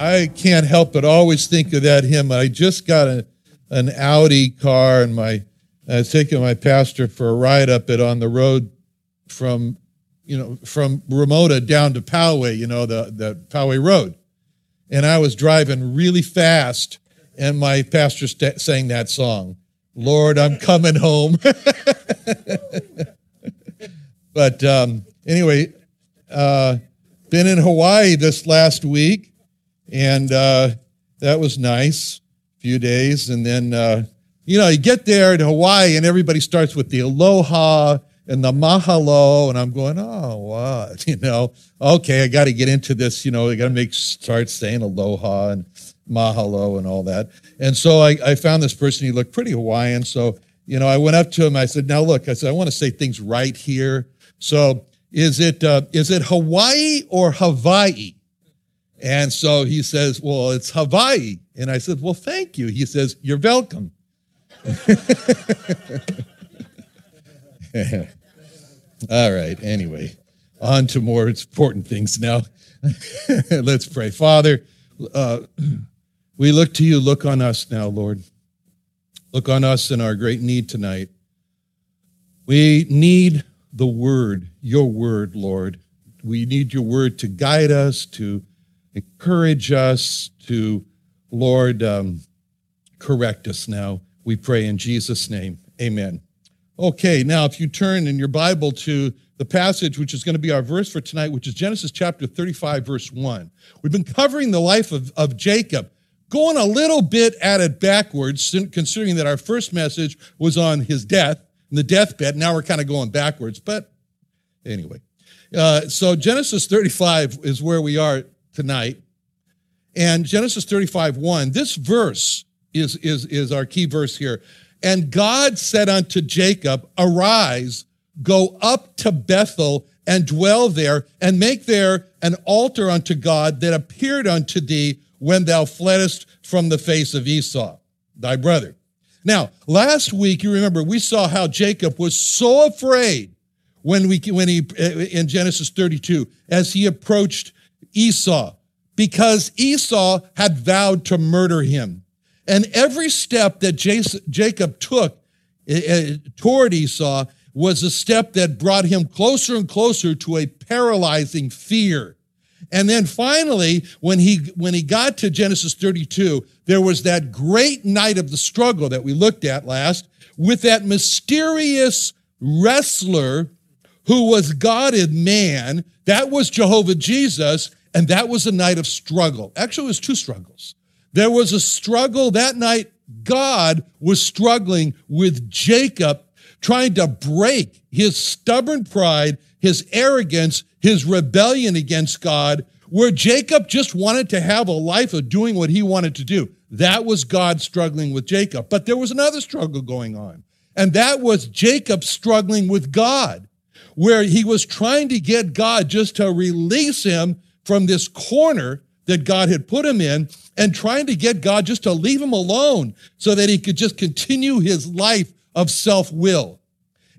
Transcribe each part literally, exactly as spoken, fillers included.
I can't help but always think of that hymn. I just got a, an Audi car and my I was taking my pastor for a ride up it on the road from, you know, from Ramona down to Poway, you know, the, the Poway Road. And I was driving really fast, and my pastor st- sang that song, Lord, I'm coming home. But um, anyway, uh, been in Hawaii this last week, and uh, that was nice, a few days, and then... Uh, You know, you get there to Hawaii and everybody starts with the aloha and the mahalo, and I'm going, oh, what? You know, okay, I got to get into this, you know, I got to make start saying aloha and mahalo and all that. And so I, I found this person, he looked pretty Hawaiian. So, you know, I went up to him, I said, now look, I said, I want to say things right here. So is it uh, is it Hawaii or Hawaii? And so he says, well, it's Hawaii. And I said, well, thank you. He says, you're welcome. All right, anyway, on to more important things now. Let's pray. Father, uh, we look to you. Look on us now, Lord. Look on us in our great need tonight. We need the word, your word, Lord. We need your word to guide us, to encourage us, to, Lord, um, correct us now. We pray in Jesus' name, amen. Okay, now if you turn in your Bible to the passage, which is going to be our verse for tonight, which is Genesis chapter thirty-five, verse one. We've been covering the life of, of Jacob, going a little bit at it backwards, considering that our first message was on his death, the deathbed. Now we're kind of going backwards, but anyway. Uh, so Genesis thirty-five is where we are tonight. And Genesis thirty-five, one, this verse Is, is, is our key verse here. And God said unto Jacob, arise, go up to Bethel and dwell there, and make there an altar unto God that appeared unto thee when thou fleddest from the face of Esau, thy brother. Now, last week, you remember, we saw how Jacob was so afraid when we when he in Genesis thirty-two, as he approached Esau, because Esau had vowed to murder him. And every step that Jacob took toward Esau was a step that brought him closer and closer to a paralyzing fear. And then finally, when he when he got to Genesis thirty-two, there was that great night of the struggle that we looked at last with that mysterious wrestler who was God in man. That was Jehovah Jesus, and that was a night of struggle. Actually, it was two struggles. There was a struggle that night. God was struggling with Jacob, trying to break his stubborn pride, his arrogance, his rebellion against God, where Jacob just wanted to have a life of doing what he wanted to do. That was God struggling with Jacob. But there was another struggle going on. And that was Jacob struggling with God, where he was trying to get God just to release him from this corner that God had put him in, and trying to get God just to leave him alone so that he could just continue his life of self-will.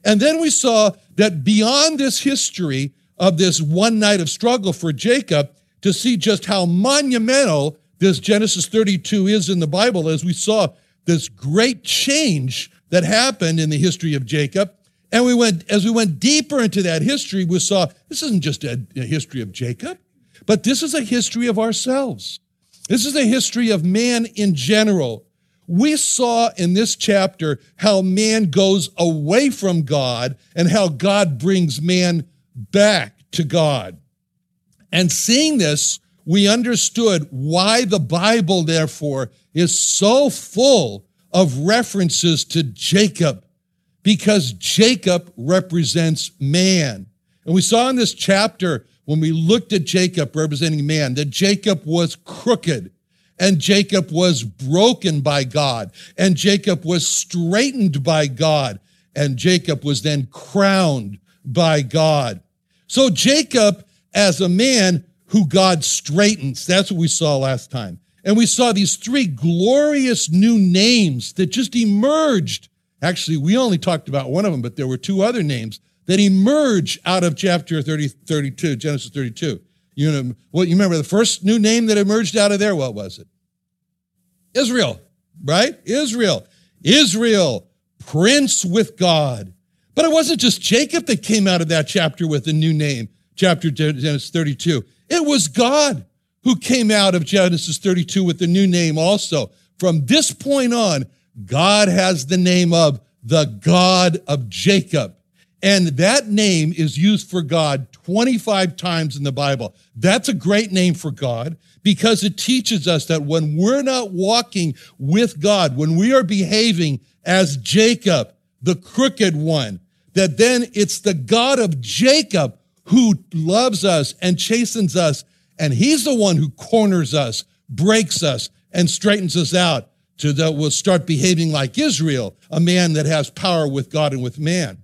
And then we saw that beyond this history of this one night of struggle for Jacob, to see just how monumental this Genesis thirty-two is in the Bible, as we saw this great change that happened in the history of Jacob. And we went, as we went deeper into that history, we saw this isn't just a, a history of Jacob, but this is a history of ourselves. This is a history of man in general. We saw in this chapter how man goes away from God and how God brings man back to God. And seeing this, we understood why the Bible, therefore, is so full of references to Jacob, because Jacob represents man. And we saw in this chapter, when we looked at Jacob representing man, that Jacob was crooked, and Jacob was broken by God, and Jacob was straightened by God, and Jacob was then crowned by God. So Jacob, as a man who God straightens, that's what we saw last time. And we saw these three glorious new names that just emerged. Actually, we only talked about one of them, but there were two other names that emerge out of chapter thirty, thirty-two, Genesis thirty-two. You know, well, you remember the first new name that emerged out of there? What was it? Israel, right? Israel. Israel, prince with God. But it wasn't just Jacob that came out of that chapter with a new name, chapter Genesis thirty-two. It was God who came out of Genesis thirty-two with a new name also. From this point on, God has the name of the God of Jacob. And that name is used for God twenty-five times in the Bible. That's a great name for God, because it teaches us that when we're not walking with God, when we are behaving as Jacob, the crooked one, that then it's the God of Jacob who loves us and chastens us, and he's the one who corners us, breaks us, and straightens us out so that we'll start behaving like Israel, a man that has power with God and with man.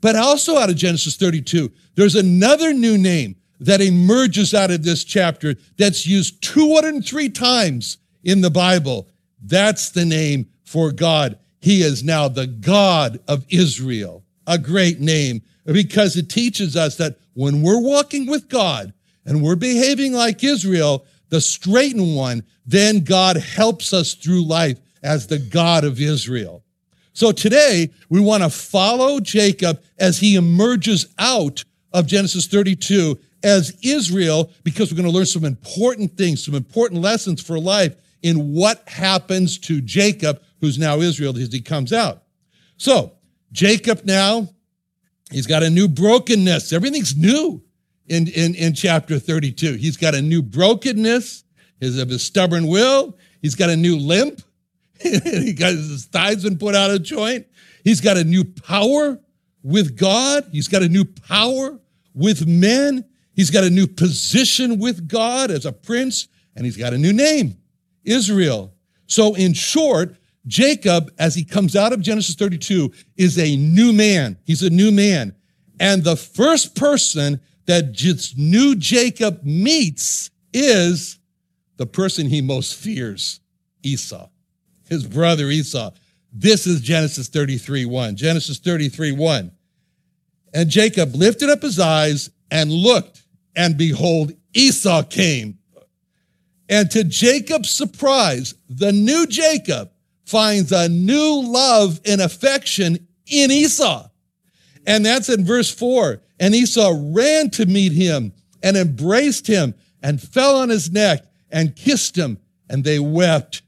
But also out of Genesis thirty-two, there's another new name that emerges out of this chapter that's used two hundred three times in the Bible. That's the name for God. He is now the God of Israel, a great name, because it teaches us that when we're walking with God and we're behaving like Israel, the straightened one, then God helps us through life as the God of Israel. So today, we want to follow Jacob as he emerges out of Genesis thirty-two as Israel, because we're going to learn some important things, some important lessons for life in what happens to Jacob, who's now Israel, as he comes out. So Jacob now, he's got a new brokenness. Everything's new in, in, in chapter thirty-two. He's got a new brokenness his, of his stubborn will. He's got a new limp. He got his thighs been put out of joint. He's got a new power with God. He's got a new power with men. He's got a new position with God as a prince, and he's got a new name, Israel. So in short, Jacob, as he comes out of Genesis thirty-two, is a new man. He's a new man. And the first person that this new Jacob meets is the person he most fears, Esau, his brother Esau. This is Genesis thirty-three one. Genesis thirty-three one. And Jacob lifted up his eyes and looked, and behold, Esau came. And to Jacob's surprise, the new Jacob finds a new love and affection in Esau. And that's in verse four. And Esau ran to meet him and embraced him and fell on his neck and kissed him, and they wept.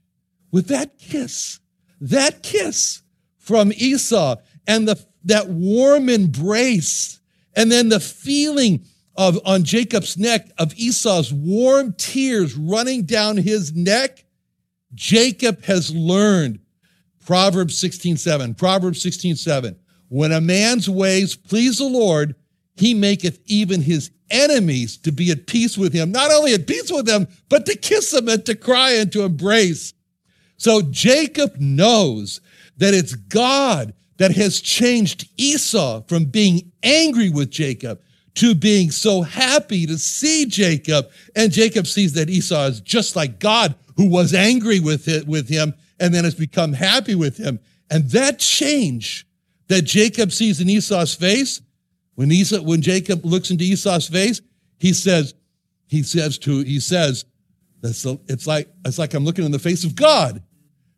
With that kiss, that kiss from Esau, and the, that warm embrace, and then the feeling of on Jacob's neck of Esau's warm tears running down his neck, Jacob has learned Proverbs sixteen seven. Proverbs sixteen seven. When a man's ways please the Lord, he maketh even his enemies to be at peace with him. Not only at peace with them, but to kiss them and to cry and to embrace. So Jacob knows that it's God that has changed Esau from being angry with Jacob to being so happy to see Jacob. And Jacob sees that Esau is just like God, who was angry with him and then has become happy with him. And that change that Jacob sees in Esau's face, when Esau, when Jacob looks into Esau's face, he says, he says to, he says, it's like, it's like I'm looking in the face of God,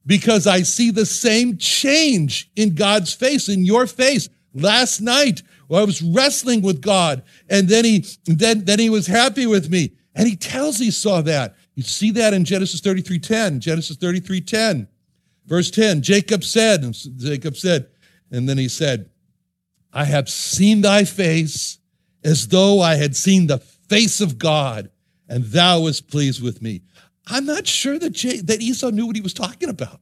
because I see the same change in God's face, in your face. Last night, well, I was wrestling with God, and then he, then, then he was happy with me. And he tells Esau that. You see that in Genesis thirty-three ten, Genesis thirty-three ten, verse ten. Jacob said, and Jacob said, and then he said, I have seen thy face as though I had seen the face of God, and thou wast pleased with me. I'm not sure that J- that Esau knew what he was talking about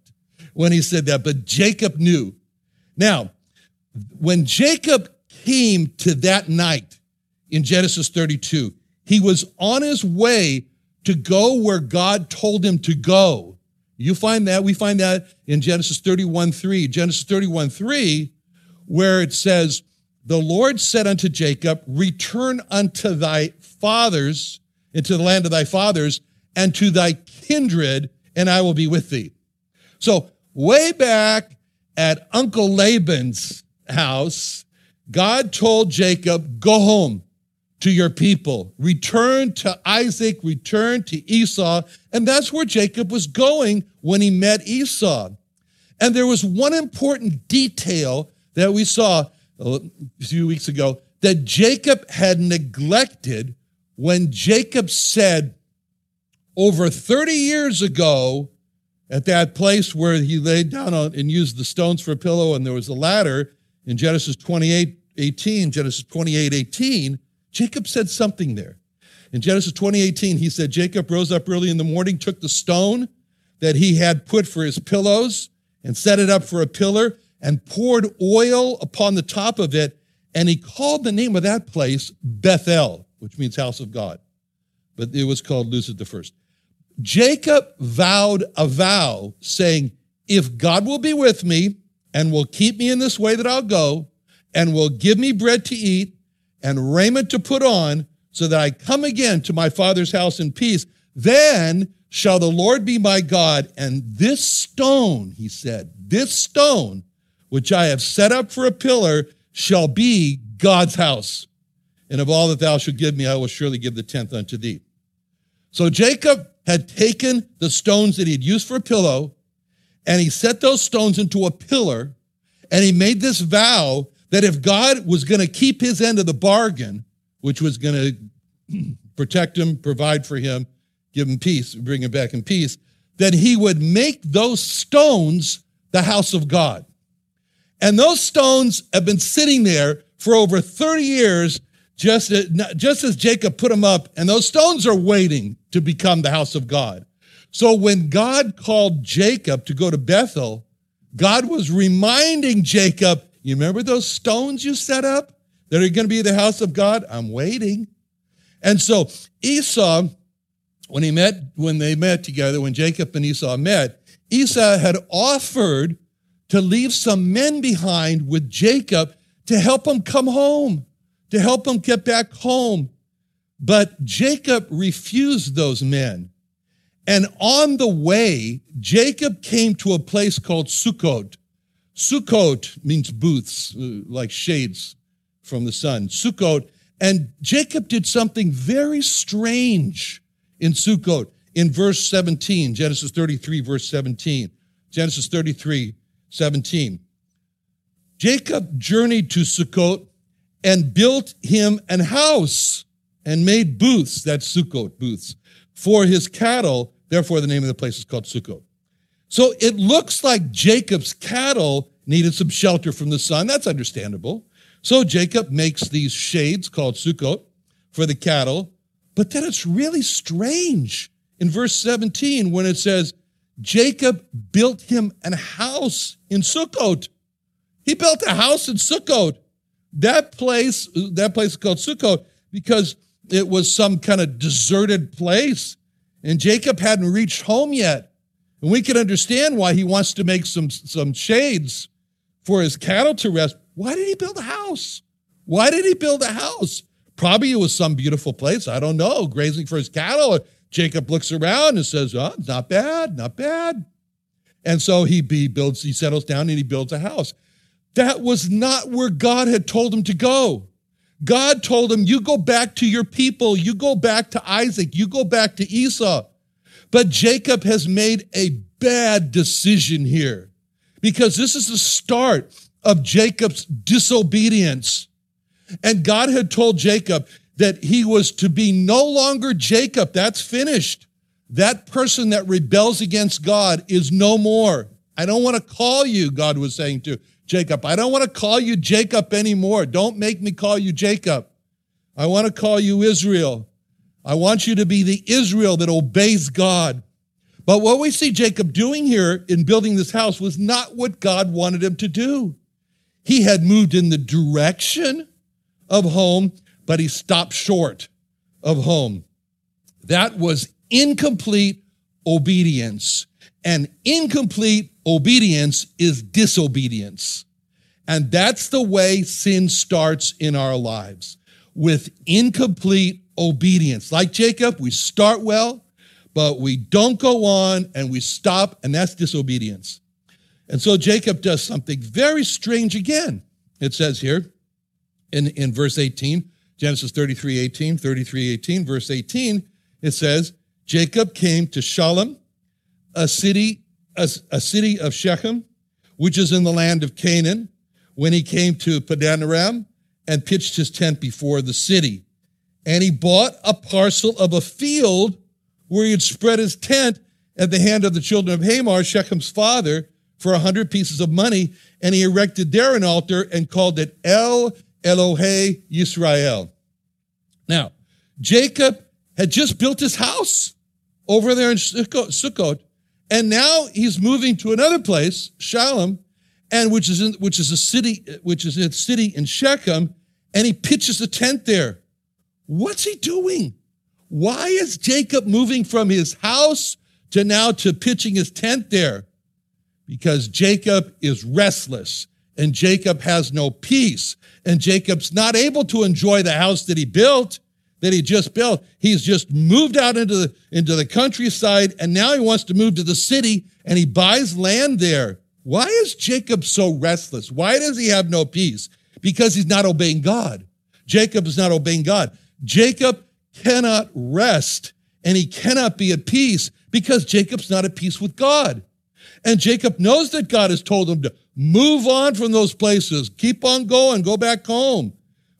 when he said that, but Jacob knew. Now, when Jacob came to that night in Genesis thirty-two, he was on his way to go where God told him to go. You find that, we find that in Genesis thirty-one three. Genesis thirty-one three, where it says, the Lord said unto Jacob, return unto thy fathers, into the land of thy fathers, and to thy kindred, and I will be with thee. So way back at Uncle Laban's house, God told Jacob, go home to your people, return to Isaac, return to Esau. And that's where Jacob was going when he met Esau. And there was one important detail that we saw a few weeks ago that Jacob had neglected when Jacob said, over thirty years ago, at that place where he laid down on, and used the stones for a pillow, and there was a ladder, in Genesis twenty-eight eighteen, Genesis twenty-eight eighteen, Jacob said something there. In Genesis twenty eighteen, he said, Jacob rose up early in the morning, took the stone that he had put for his pillows and set it up for a pillar and poured oil upon the top of it. And he called the name of that place Bethel, which means house of God. But it was called Luz the first. Jacob vowed a vow saying, if God will be with me and will keep me in this way that I'll go and will give me bread to eat and raiment to put on so that I come again to my father's house in peace, then shall the Lord be my God. And this stone, he said, this stone, which I have set up for a pillar, shall be God's house. And of all that thou shalt give me, I will surely give the tenth unto thee. So Jacob had taken the stones that he had used for a pillow, and he set those stones into a pillar, and he made this vow that if God was going to keep his end of the bargain, which was going to protect him, provide for him, give him peace, bring him back in peace, that he would make those stones the house of God. And those stones have been sitting there for over thirty years, Just as, just as Jacob put them up, and those stones are waiting to become the house of God. So when God called Jacob to go to Bethel, God was reminding Jacob, you remember those stones you set up that are going to be the house of God? I'm waiting. And so Esau, when he met, when they met together, when Jacob and Esau met, Esau had offered to leave some men behind with Jacob to help him come home, to help him get back home. But Jacob refused those men. And on the way, Jacob came to a place called Sukkot. Sukkot means booths, like shades from the sun. Sukkot. And Jacob did something very strange in Sukkot. In verse seventeen, Genesis thirty-three, verse seventeen. Genesis thirty-three, seventeen. Jacob journeyed to Sukkot and built him an house and made booths, that's Sukkot, booths, for his cattle. Therefore, the name of the place is called Sukkot. So it looks like Jacob's cattle needed some shelter from the sun. That's understandable. So Jacob makes these shades called Sukkot for the cattle. But then it's really strange in verse seventeen when it says, Jacob built him an house in Sukkot. He built a house in Sukkot. That place, that place is called Sukkot because it was some kind of deserted place, and Jacob hadn't reached home yet. And we can understand why he wants to make some, some shades for his cattle to rest. Why did he build a house? Why did he build a house? Probably it was some beautiful place, I don't know, grazing for his cattle. Jacob looks around and says, oh, not bad, not bad. And so he, he builds, he settles down and he builds a house. That was not where God had told him to go. God told him, you go back to your people, you go back to Isaac, you go back to Esau. But Jacob has made a bad decision here, because this is the start of Jacob's disobedience. And God had told Jacob that he was to be no longer Jacob. That's finished. That person that rebels against God is no more. I don't want to call you, God was saying to Jacob. I don't want to call you Jacob anymore. Don't make me call you Jacob. I want to call you Israel. I want you to be the Israel that obeys God. But what we see Jacob doing here in building this house was not what God wanted him to do. He had moved in the direction of home, but he stopped short of home. That was incomplete obedience. And incomplete obedience is disobedience. And that's the way sin starts in our lives, with incomplete obedience. Like Jacob, we start well, but we don't go on and we stop, and that's disobedience. And so Jacob does something very strange again. It says here, In, in verse eighteen, Genesis thirty-three eighteen, thirty-three eighteen, verse eighteen, it says, Jacob came to Shalem, a city, a, a city of Shechem, which is in the land of Canaan, when he came to Padanaram and pitched his tent before the city. And he bought a parcel of a field where he had spread his tent at the hand of the children of Hamor, Shechem's father, for a hundred pieces of money. And he erected there an altar and called it El Elohe Yisrael. Now, Jacob had just built his house over there in Sukkot, and now he's moving to another place, Shalem, and which is in, which is a city, which is a city in Shechem, and he pitches a tent there. What's he doing? Why is Jacob moving from his house to now to pitching his tent there? Because Jacob is restless. And Jacob has no peace. And Jacob's not able to enjoy the house that he built, that he just built. He's just moved out into the, into the countryside, and now he wants to move to the city, and he buys land there. Why is Jacob so restless? Why does he have no peace? Because he's not obeying God. Jacob is not obeying God. Jacob cannot rest, and he cannot be at peace because Jacob's not at peace with God. And Jacob knows that God has told him to move on from those places. Keep on going. Go back home.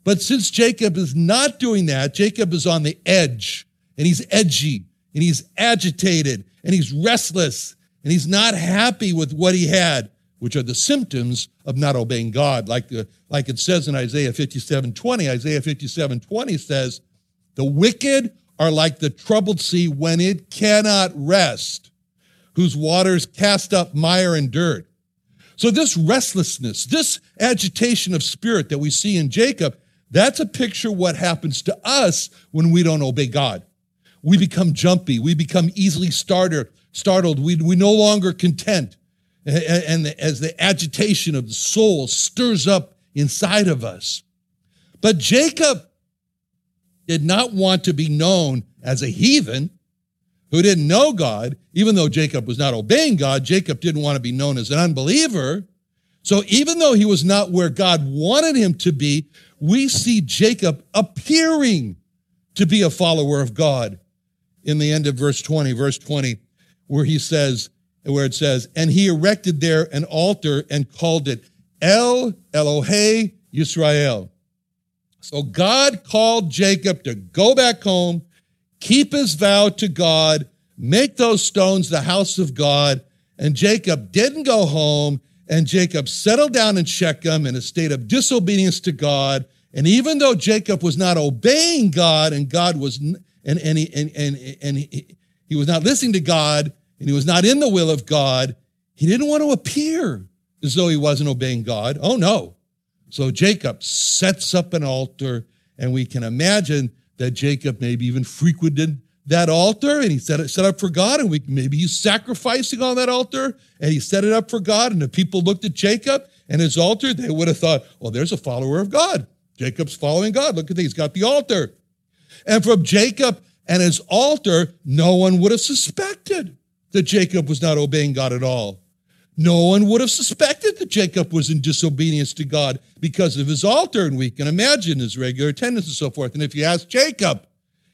But since Jacob is not doing that, Jacob is on the edge, and he's edgy, and he's agitated, and he's restless, and he's not happy with what he had, which are the symptoms of not obeying God. Like, the, like it says in Isaiah fifty-seven twenty, Isaiah fifty-seven twenty says, the wicked are like the troubled sea when it cannot rest, whose waters cast up mire and dirt. So this restlessness, this agitation of spirit that we see in Jacob, that's a picture of what happens to us when we don't obey God. We become jumpy. We become easily starter, startled. We, we no longer content. And, and as the agitation of the soul stirs up inside of us. But Jacob did not want to be known as a heathen who didn't know God. Even though Jacob was not obeying God, Jacob didn't want to be known as an unbeliever. So even though he was not where God wanted him to be, we see Jacob appearing to be a follower of God in the end of verse twenty, verse twenty, where he says, where it says, and he erected there an altar and called it El Elohe Yisrael. So God called Jacob to go back home, keep his vow to God, make those stones the house of God. And Jacob didn't go home, and Jacob settled down in Shechem in a state of disobedience to God. And even though Jacob was not obeying God, and God was and and he and and, and he, he was not listening to God, and he was not in the will of God, he didn't want to appear as though he wasn't obeying God. Oh no. So Jacob sets up an altar, and we can imagine that Jacob maybe even frequented that altar, and he set it set up for God, and we, maybe he's sacrificing on that altar, and he set it up for God, and the people looked at Jacob, and his altar, they would have thought, well, there's a follower of God. Jacob's following God. Look at that. He's got the altar. And from Jacob and his altar, no one would have suspected that Jacob was not obeying God at all. No one would have suspected that Jacob was in disobedience to God because of his altar, and we can imagine his regular attendance and so forth. And if you ask Jacob,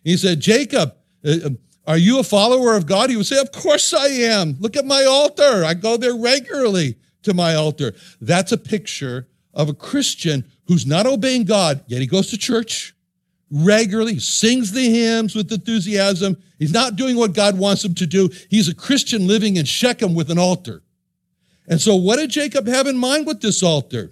he said, Jacob, are you a follower of God? He would say, of course I am. Look at my altar. I go there regularly to my altar. That's a picture of a Christian who's not obeying God, yet he goes to church regularly, he sings the hymns with enthusiasm. He's not doing what God wants him to do. He's a Christian living in Shechem with an altar. And so what did Jacob have in mind with this altar?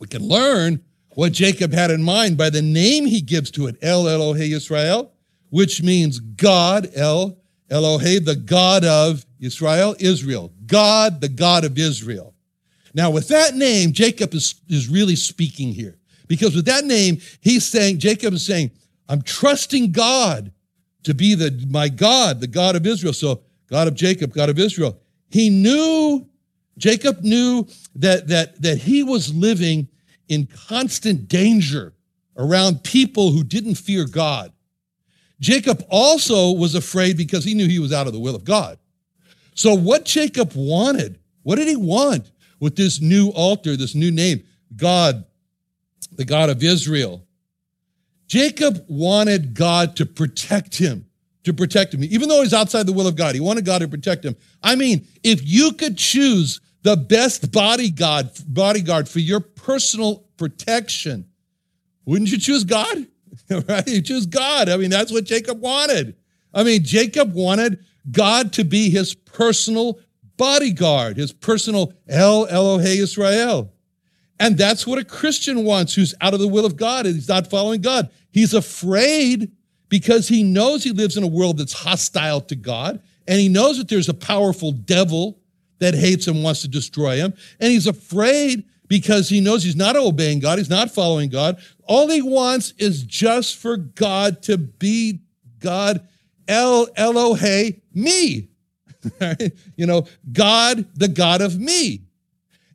We can learn what Jacob had in mind by the name he gives to it, El Elohe Yisrael, which means God, El Elohe, the God of Yisrael, Israel. God, the God of Israel. Now, with that name, Jacob is, is really speaking here, because with that name, he's saying, Jacob is saying, I'm trusting God to be the my God, the God of Israel. So God of Jacob, God of Israel. He knew Jacob knew that, that, that he was living in constant danger around people who didn't fear God. Jacob also was afraid because he knew he was out of the will of God. So what Jacob wanted, what did he want with this new altar, this new name, God, the God of Israel? Jacob wanted God to protect him. to protect him. Even though he's outside the will of God, he wanted God to protect him. I mean, if you could choose the best bodyguard, bodyguard for your personal protection, wouldn't you choose God? Right? You choose God. I mean, that's what Jacob wanted. I mean, Jacob wanted God to be his personal bodyguard, his personal El Elohe Yisrael. And that's what a Christian wants who's out of the will of God and he's not following God. He's afraid because he knows he lives in a world that's hostile to God, and he knows that there's a powerful devil that hates him, wants to destroy him, and he's afraid because he knows he's not obeying God, he's not following God. All he wants is just for God to be God, El Elohe, me. You know, God, the God of me.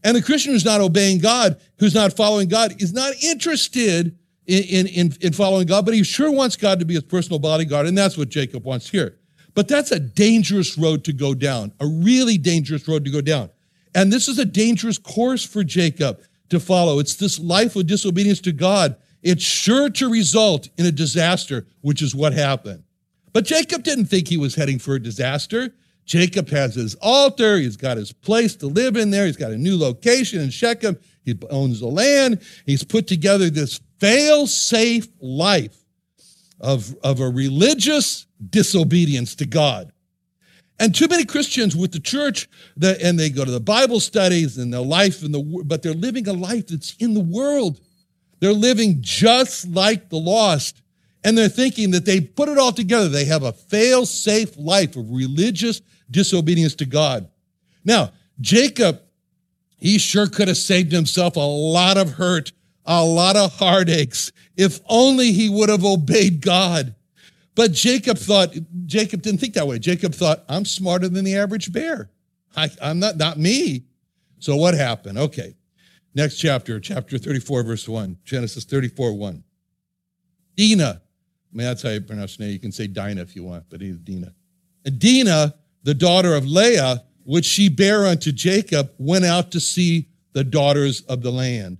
And the Christian who's not obeying God, who's not following God, is not interested In, in, in following God, but he sure wants God to be his personal bodyguard, and that's what Jacob wants here. But that's a dangerous road to go down, a really dangerous road to go down. And this is a dangerous course for Jacob to follow. It's this life of disobedience to God. It's sure to result in a disaster, which is what happened. But Jacob didn't think he was heading for a disaster. Jacob has his altar. He's got his place to live in there. He's got a new location in Shechem. He owns the land. He's put together this fail-safe life of, of a religious disobedience to God. And too many Christians with the church, the, and they go to the Bible studies and their life, in the, but they're living a life that's in the world. They're living just like the lost, and they're thinking that they put it all together. They have a fail-safe life of religious disobedience to God. Now, Jacob, he sure could have saved himself a lot of hurt, a lot of heartaches, if only he would have obeyed God. But Jacob thought, Jacob didn't think that way. Jacob thought, I'm smarter than the average bear. I, I'm not, not me. So what happened? Okay, next chapter, chapter thirty-four, verse one, Genesis thirty-four, one. Dinah, I mean, that's how you pronounce her name. You can say Dinah if you want, but it's Dinah. And Dinah, the daughter of Leah, which she bare unto Jacob, went out to see the daughters of the land.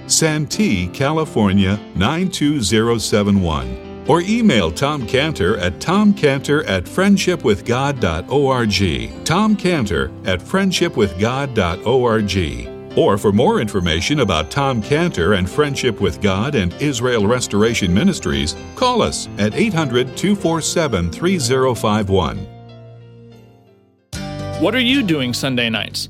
Santee, California nine two zero seven one, or email Tom Cantor at tomcantor at friendshipwithgod.org, Tom Cantor at friendshipwithgod.org. Or for more information about Tom Cantor and Friendship with God and Israel Restoration Ministries, call us at eight hundred two four seven three zero five one. What are you doing Sunday nights?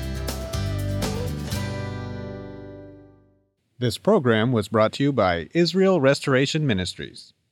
This program was brought to you by Israel Restoration Ministries.